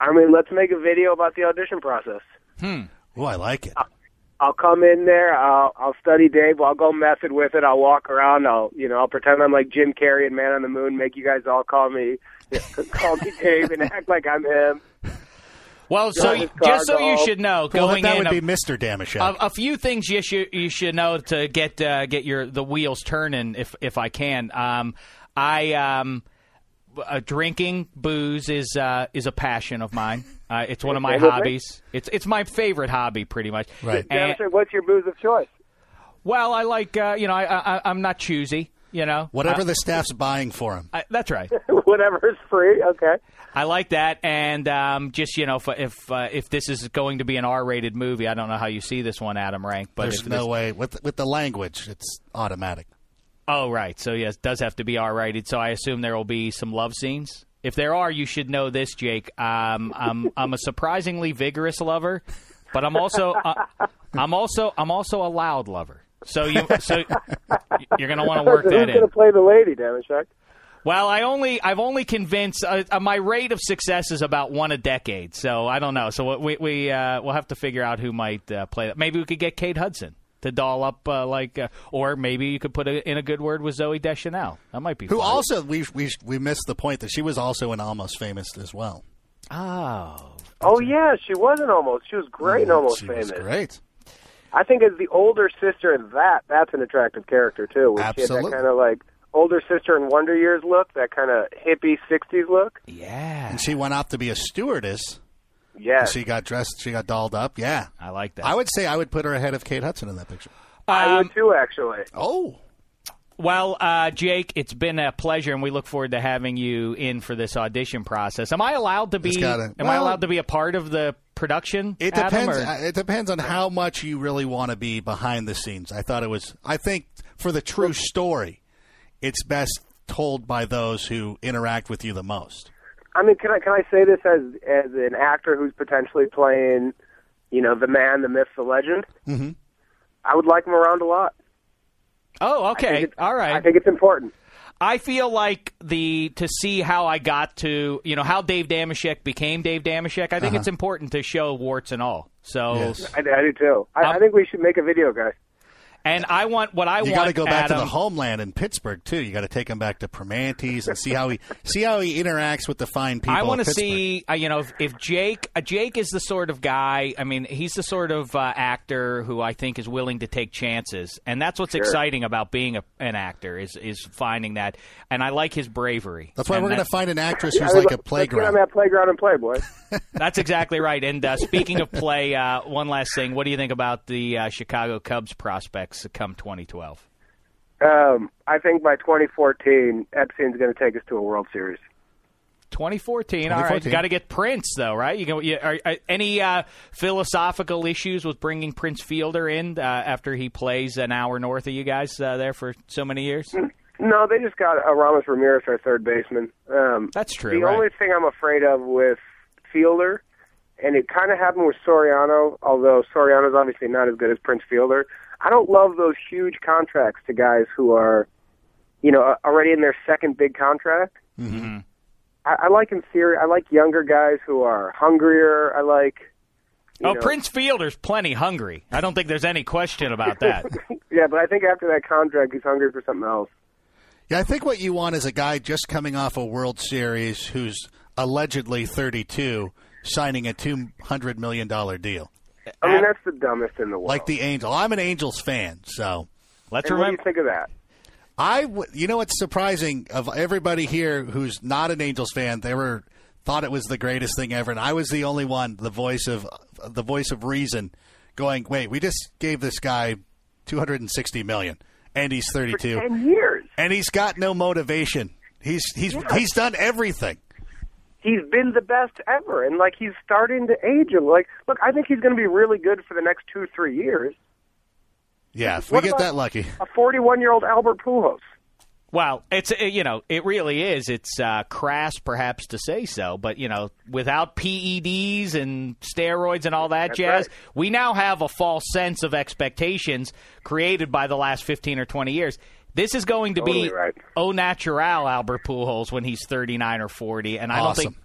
I mean, let's make a video about the audition process. Oh, I like it. I'll come in there. I'll study Dave. I'll go method with it. I'll walk around. I'll pretend I'm like Jim Carrey and Man on the Moon. Make you guys all call me Dave, and act like I'm him. Well, you should know, going in, that would be Mr. Dameshek. A few things you should know to get the wheels turning. If I can, drinking booze is a passion of mine. It's one of my hobbies. It's my favorite hobby, pretty much. Right. And, what's your booze of choice? Well, I like I'm not choosy. Whatever the staff's buying for him. That's right. Whatever's free. Okay. I like that, and just if this is going to be an R-rated movie, I don't know how you see this one, Adam Rank. But there's no way with the language. It's automatic. Oh, right. So yes, it does have to be R-rated. So I assume there will be some love scenes. If there are, you should know this, Jake. I'm a surprisingly vigorous lover, But I'm also a loud lover. So you're going to want to work that in. Who's going to play the lady, Dameshek? Well, I've only convinced my rate of success is about one a decade. So I don't know. So we'll have to figure out who might play that. Maybe we could get Kate Hudson to doll up or maybe you could put in a good word with Zooey Deschanel. That might be fun. Who also we missed the point that she was also in Almost Famous as well. Oh yeah, she wasn't Almost. She was great in Almost Famous. She was great. I think as the older sister in that's an attractive character too. Absolutely. She had that kind of like older sister in Wonder Years look, that kind of hippie 60s look. Yeah. And she went out to be a stewardess. Yeah. She got dressed, she got dolled up. Yeah. I like that. I would say I would put her ahead of Kate Hudson in that picture. I would too, actually. Oh. Well, Jake, it's been a pleasure, and we look forward to having you in for this audition process. Am I allowed to be? I allowed to be a part of the production? It depends. It depends on how much you really want to be behind the scenes. I think for the true story, it's best told by those who interact with you the most. I mean, can I say this as an actor who's potentially playing, the man, the myth, the legend? Mm-hmm. I would like him around a lot. Oh, okay. All right. I think it's important. I feel like to see how I got to, how Dave Dameshek became Dave Dameshek, I think it's important to show warts and all. So yes. I do too. I think we should make a video, guys. And I want what I want. You got to go back to the homeland in Pittsburgh too. You got to take him back to Primantes and see how he interacts with the fine people. I want to see, if Jake is the sort of guy. I mean, he's the sort of actor who I think is willing to take chances, and that's what's exciting about being an actor is finding that. And I like his bravery. That's why we're going to find an actress who's a playground. Let's get on that playground and play, boy. That's exactly right. And speaking of play, one last thing. What do you think about the Chicago Cubs prospects come 2012? I think by 2014, Epstein's going to take us to a World Series. 2014. All right. You got to get Prince, though, right? Any philosophical issues with bringing Prince Fielder in after he plays an hour north of you guys there for so many years? No, they just got Ramos Ramirez, our third baseman. That's true. The only thing I'm afraid of with Fielder, and it kind of happened with Soriano, although Soriano's obviously not as good as Prince Fielder, I don't love those huge contracts to guys who are, already in their second big contract. Mm-hmm. I like I like younger guys who are hungrier. I like. Prince Fielder's plenty hungry. I don't think there's any question about that. Yeah, but I think after that contract, he's hungry for something else. Yeah, I think what you want is a guy just coming off a World Series who's allegedly 32, signing a $200 million deal. I mean, that's the dumbest in the world. Like the Angels. I'm an Angels fan, so. What do you think of that? You know what's surprising? Of everybody here who's not an Angels fan, they thought it was the greatest thing ever, and I was the only one, the voice of reason, going, wait, we just gave this guy $260 million, and he's 32. For 10 years. And he's got no motivation. He's done everything. He's been the best ever, and, he's starting to age him. Look, I think he's going to be really good for the next 2-3 years. Yeah, if we get that lucky. A 41-year-old Albert Pujols. Well, it's, it really is. It's crass, perhaps, to say so, but, without PEDs and steroids and all that jazz, right. We now have a false sense of expectations created by the last 15 or 20 years. This is going to be right. Au natural Albert Pujols when he's 39 or 40, and I don't think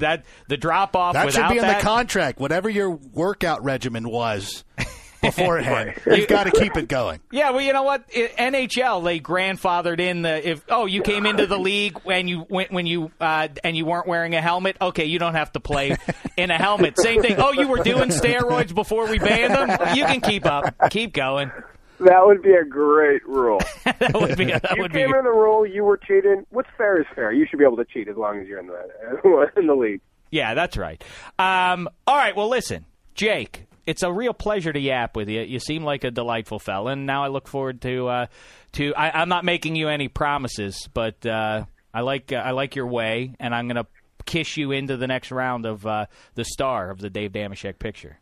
that the drop off that without should be in the contract. Whatever your workout regimen was beforehand, you've got to keep it going. Yeah, well, you know what? NHL they grandfathered in you came into the league and you went when you and you weren't wearing a helmet. Okay, you don't have to play in a helmet. Same thing. Oh, you were doing steroids before we banned them. You can keep up, keep going. That would be a great rule. That would be. You came in the rule. You were cheating. What's fair is fair. You should be able to cheat as long as you're in the league. Yeah, that's right. All right. Well, listen, Jake. It's a real pleasure to yap with you. You seem like a delightful fella, and now I look forward to I'm not making you any promises, but I like your way, and I'm going to kiss you into the next round of the star of the Dave Dameshek picture.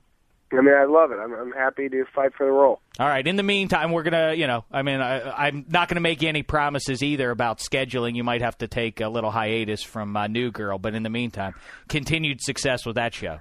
I mean, I love it. I'm happy to fight for the role. All right. In the meantime, we're going to, I'm not going to make you any promises either about scheduling. You might have to take a little hiatus from New Girl. But in the meantime, continued success with that show.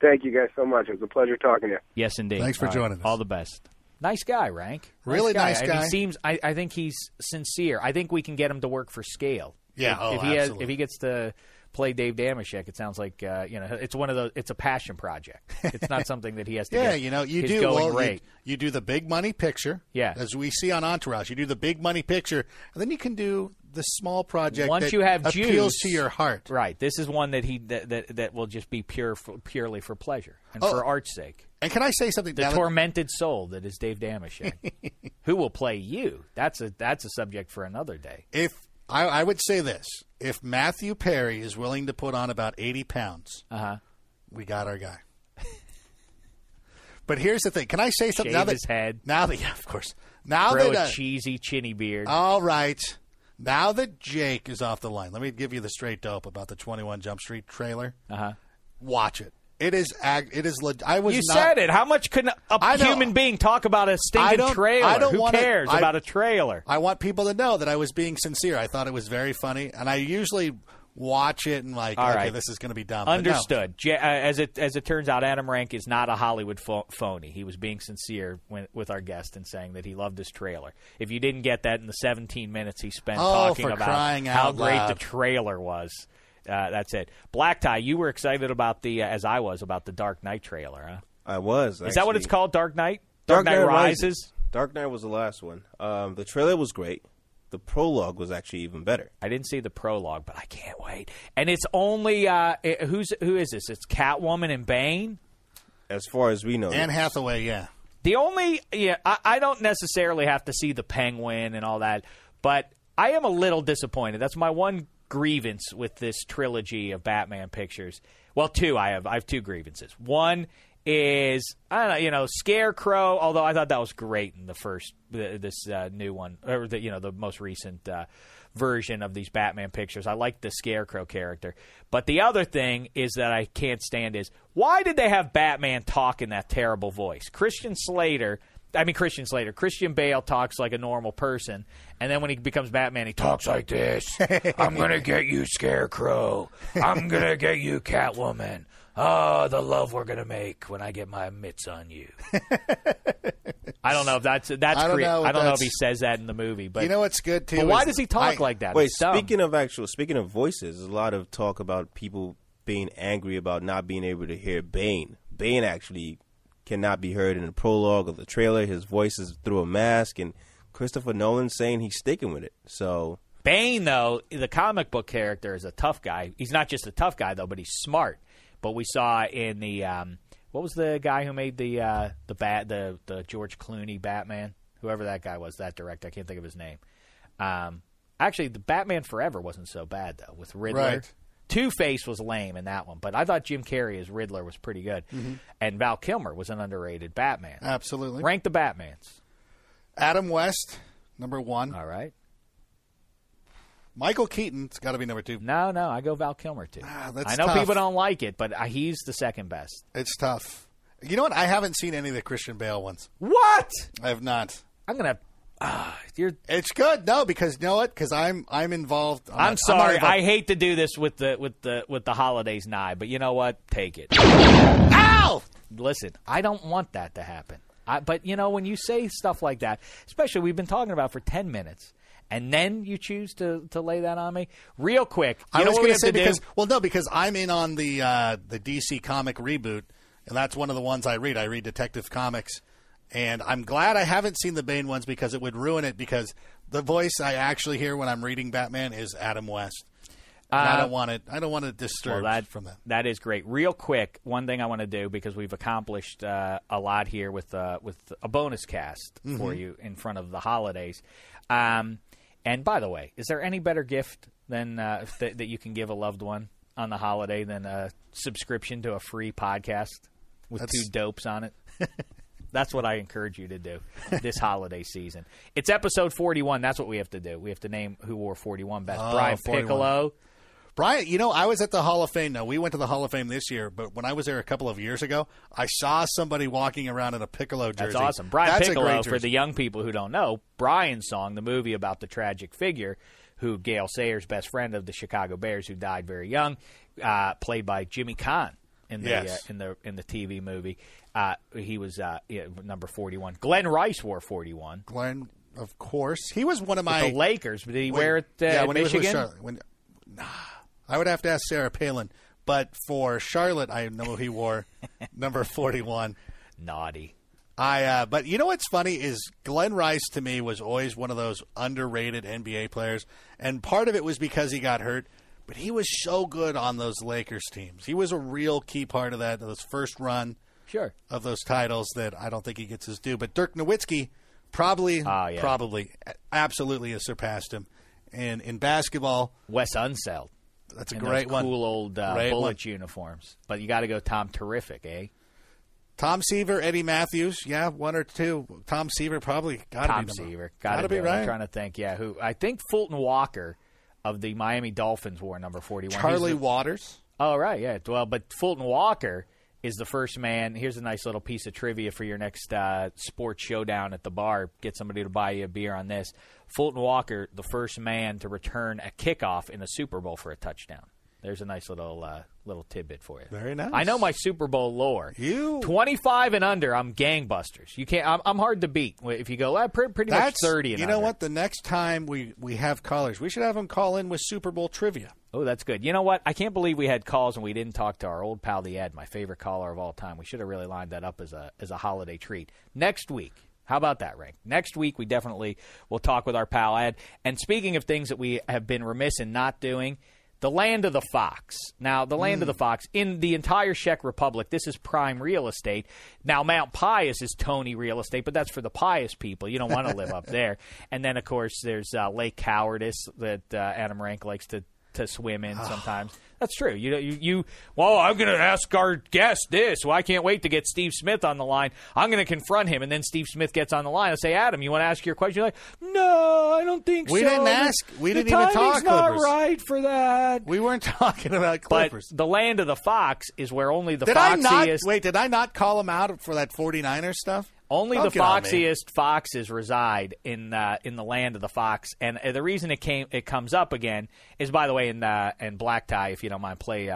Thank you guys so much. It was a pleasure talking to you. Yes, indeed. Thanks for joining us. All the best. Nice guy, Rank. Really nice guy. And he seems, I think he's sincere. I think we can get him to work for scale. Yeah, if he gets to play Dave Dameshek, it sounds like it's one of those. It's a passion project. It's not something that he has to. Yeah, get you do going rate. You do the big money picture. Yeah, as we see on Entourage, you do the big money picture, and then you can do the small project once that you have appeals to your heart. Right. This is one that that will just be purely for pleasure and for art's sake. And can I say something? The tormented soul that is Dave Dameshek, who will play you. That's a subject for another day. I would say this. If Matthew Perry is willing to put on about 80 pounds, we got our guy. But here's the thing. Can I say something? Shave his head. Yeah, of course. Grow a cheesy chinny beard. All right. Now that Jake is off the line, let me give you the straight dope about the 21 Jump Street trailer. Watch it. It is legit. Said it. How much can a human being talk about a stinking trailer? Who cares about a trailer? I want people to know that I was being sincere. I thought it was very funny, and I usually watch it and this is going to be dumb. Understood. No. As it turns out, Adam Rank is not a Hollywood phony. He was being sincere with our guest and saying that he loved his trailer. If you didn't get that in the 17 minutes he spent talking about how great the trailer was. That's it. Black Tie, you were excited about the Dark Knight trailer, huh? I was. Actually. Is that what it's called, Dark Knight? Dark Knight Rises? Dark Knight was the last one. The trailer was great. The prologue was actually even better. I didn't see the prologue, but I can't wait. And it's only who is this? It's Catwoman and Bane? As far as we know. Anne Hathaway, yeah. I don't necessarily have to see the Penguin and all that, but I am a little disappointed. That's my one grievance with this trilogy of Batman pictures. Well, two. I have two grievances. One is Scarecrow. Although I thought that was great in the first new one, or the most recent version of these Batman pictures. I like the Scarecrow character. But the other thing is that I can't stand is why did they have Batman talk in that terrible voice? Christian Slater. Christian Bale talks like a normal person, and then when he becomes Batman, he talks like this. I'm going to get you, Scarecrow. I'm going to get you, Catwoman. Oh, the love we're going to make when I get my mitts on you. I don't know if that's I don't know if he says that in the movie, but you know what's good too. But why does he talk like that? Wait, speaking of voices, there's a lot of talk about people being angry about not being able to hear Bane. Bane actually cannot be heard in the prologue of the trailer. His voice is through a mask, and Christopher Nolan saying he's sticking with it. So Bane, though, the comic book character, is a tough guy. He's not just a tough guy, though, but he's smart. But we saw in the what was the guy who made the George Clooney Batman? Whoever that guy was, that director, I can't think of his name. Actually, the Batman Forever wasn't so bad though, with Riddler. Right. Two-Face was lame in that one, but I thought Jim Carrey as Riddler was pretty good. Mm-hmm. And Val Kilmer was an underrated Batman. Absolutely. Rank the Batmans. Adam West, number one. All right. Michael Keaton's got to be number two. No, I go Val Kilmer, too. I know people don't like it, but he's the second best. It's tough. You know what? I haven't seen any of the Christian Bale ones. What? I have not. I'm going to have... It's good, no, because you know what? Because I'm involved. I'm sorry, I hate to do this with the holidays nigh, but you know what? Take it. Ow! Listen, I don't want that to happen. But when you say stuff like that, especially we've been talking about for 10 minutes, and then you choose to lay that on me real quick. I was going to say because I'm in on the DC comic reboot, and that's one of the ones I read. I read Detective Comics. And I'm glad I haven't seen the Bane ones because it would ruin it, because the voice I actually hear when I'm reading Batman is Adam West. I don't want to disturb from that. That is great. Real quick, one thing I want to do, because we've accomplished a lot here with a bonus cast for you in front of the holidays. And by the way, is there any better gift than that you can give a loved one on the holiday than a subscription to a free podcast with two dopes on it? That's what I encourage you to do this holiday season. It's episode 41. That's what we have to do. We have to name who wore 41 best. Brian 41. Piccolo. Brian, I was at the Hall of Fame. No, we went to the Hall of Fame this year, but when I was there a couple of years ago, I saw somebody walking around in a Piccolo jersey. That's awesome. That's Piccolo, for the young people who don't know, Brian's song, the movie about the tragic figure, who Gail Sayers, best friend of the Chicago Bears, who died very young, played by Jimmy Kahn. in the TV movie. He was number 41. Glenn Rice wore 41. Glenn, of course, he was one of my the Lakers. But did he wear it? Yeah, when Michigan? He was with Charlotte. I would have to ask Sarah Palin. But for Charlotte, I know he wore number 41. Naughty. But you know what's funny is Glenn Rice to me was always one of those underrated NBA players, and part of it was because he got hurt, but he was so good on those Lakers teams. He was a real key part of that, those first run of those titles that I don't think he gets his due. But Dirk Nowitzki probably absolutely has surpassed him. And in basketball, Wes Unseld. That's a great one. Cool old Bullets uniforms. But you got to go Tom Terrific, eh? Tom Seaver, Eddie Matthews, yeah, one or two. Tom Seaver probably got to be right. I'm trying to think, yeah, who? I think Fulton Walker of the Miami Dolphins wore number 41. Charlie Waters. Oh, right, yeah. Well, but Fulton Walker is the first man. Here's a nice little piece of trivia for your next sports showdown at the bar. Get somebody to buy you a beer on this. Fulton Walker, the first man to return a kickoff in the Super Bowl for a touchdown. There's a nice little tidbit for you. Very nice. I know my Super Bowl lore. You 25 and under, I'm gangbusters. You can't. I'm hard to beat. If you go, pretty much 30 and under. You know what? The next time we have callers, we should have them call in with Super Bowl trivia. Oh, that's good. You know what? I can't believe we had calls and we didn't talk to our old pal, the Ed, my favorite caller of all time. We should have really lined that up as a holiday treat next week. How about that, Rank? Next week, we definitely will talk with our pal Ed. And speaking of things that we have been remiss in not doing. The Land of the Fox. Now, the Land of the Fox, in the entire Czech Republic, this is prime real estate. Now, Mount Pius is Tony real estate, but that's for the pious people. You don't want to live up there. And then, of course, there's Lake Cowardice that Adam Rank likes to swim in sometimes. That's true. Well, I'm going to ask our guest this. Well, I can't wait to get Steve Smith on the line. I'm going to confront him, and then Steve Smith gets on the line. I say, Adam, you want to ask your question? You're like, no, I don't think we so. We didn't ask. We didn't even talk Clippers. The timing's not right for that. We weren't talking about Clippers. But the Land of the Fox is where only the foxiest. Wait, did I not call him out for that 49ers stuff? Only the foxiest foxes reside in the Land of the Fox, and the reason it comes up again is, by the way, in Black Tie. If you don't mind, play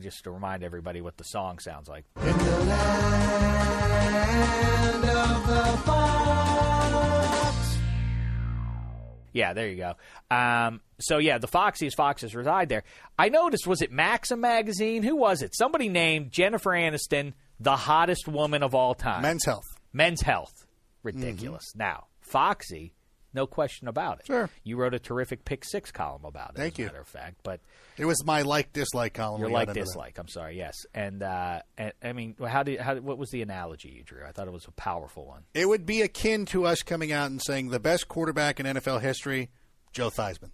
just to remind everybody what the song sounds like. In the Land of the Fox. Yeah, there you go. So yeah, the foxiest foxes reside there. I noticed, was it Maxim magazine? Who was it? Somebody named Jennifer Aniston the hottest woman of all time. Men's Health. Ridiculous. Mm-hmm. Now, Foxy, no question about it. Sure. You wrote a terrific Pick Six column about it, Thank you. As a matter of fact. But it was my like-dislike column. Your like-dislike, I'm sorry, yes. And I mean, what was the analogy you drew? I thought it was a powerful one. It would be akin to us coming out and saying the best quarterback in NFL history, Joe Theismann.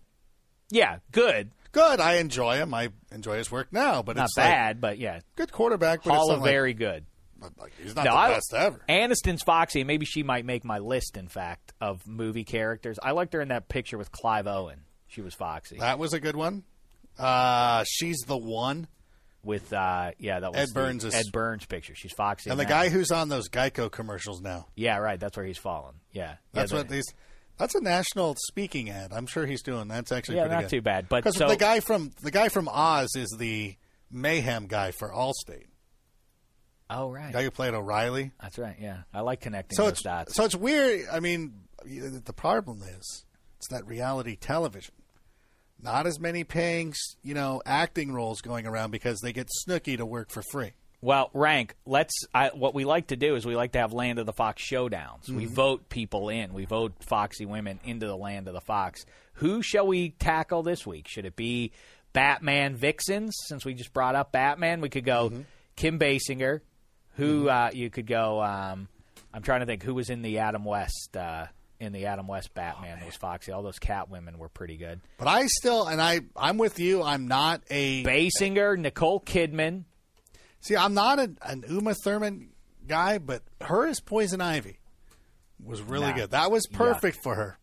Yeah, good. I enjoy him. I enjoy his work now. But it's not bad, but yeah. Good quarterback. But Hall of very good. He's not the best ever. Aniston's foxy. Maybe she might make my list, in fact, of movie characters. I liked her in that picture with Clive Owen. She was foxy. That was a good one. She's the one. With, that was Ed Burns picture. She's foxy. And the guy who's on those Geico commercials now. Yeah, right. That's where he's fallen. Yeah. That's a national speaking ad. I'm sure he's doing. That's actually pretty good. Yeah, not too bad. Because the guy from Oz is the mayhem guy for Allstate. Oh, right. Guy who played O'Reilly. That's right, yeah. I like connecting those dots. So it's weird. I mean, the problem is it's that reality television. Not as many paying, acting roles going around because they get Snooki to work for free. Well, Rank, what we like to do is we like to have Land of the Fox showdowns. Mm-hmm. We vote people in. We vote foxy women into the Land of the Fox. Who shall we tackle this week? Should it be Batman Vixens? Since we just brought up Batman, we could go Kim Basinger. Who you could go? I'm trying to think who was in the Adam West Batman. It was foxy. All those cat women were pretty good. But I still I'm with you. I'm not a Basinger, Nicole Kidman. See, I'm not an Uma Thurman guy, but her as Poison Ivy was really good. That was perfect for her.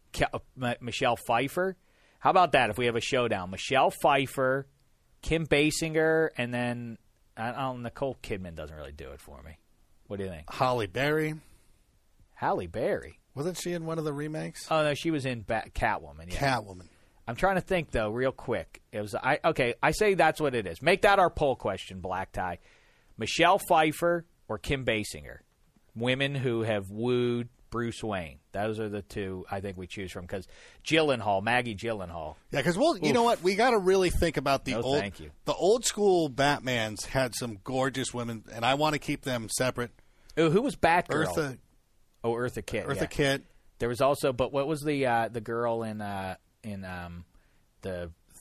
Michelle Pfeiffer. How about that? If we have a showdown, Michelle Pfeiffer, Kim Basinger, and then. Nicole Kidman doesn't really do it for me. What do you think? Halle Berry. Wasn't she in one of the remakes? Oh, no, she was in Catwoman. Yeah. Catwoman. I'm trying to think, though, real quick. I say that's what it is. Make that our poll question, Black Tie. Michelle Pfeiffer or Kim Basinger, women who have wooed Bruce Wayne. Those are the two I think we choose from, because Gyllenhaal, Maggie Gyllenhaal. Yeah, because you know what? We got to really think about the old school Batmans had some gorgeous women, and I want to keep them separate. Ooh, who was Batgirl? Eartha Kitt. Eartha Kitt. There was also, but what was the girl in the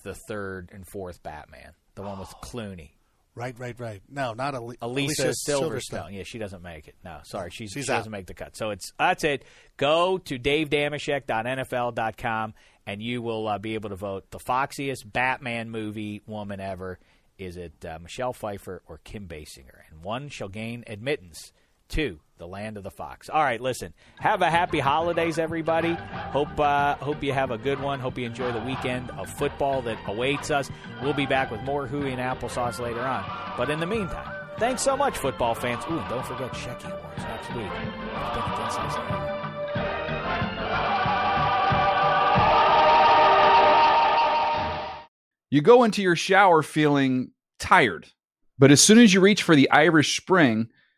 third and fourth Batman? The one with Clooney. Right. No, not Alicia Silverstone. Yeah, she doesn't make it. No, sorry. She doesn't make the cut. So that's it. Go to davedameshek.nfl.com, and you will be able to vote the foxiest Batman movie woman ever. Is it Michelle Pfeiffer or Kim Basinger? And one shall gain admittance to the land of the fox. All right, listen. Have a happy holidays, everybody. Hope you have a good one. Hope you enjoy the weekend of football that awaits us. We'll be back with more Hooey and Applesauce later on. But in the meantime, thanks so much, football fans. Ooh, and don't forget Shecky Awards next week. You go into your shower feeling tired, but as soon as you reach for the Irish Spring,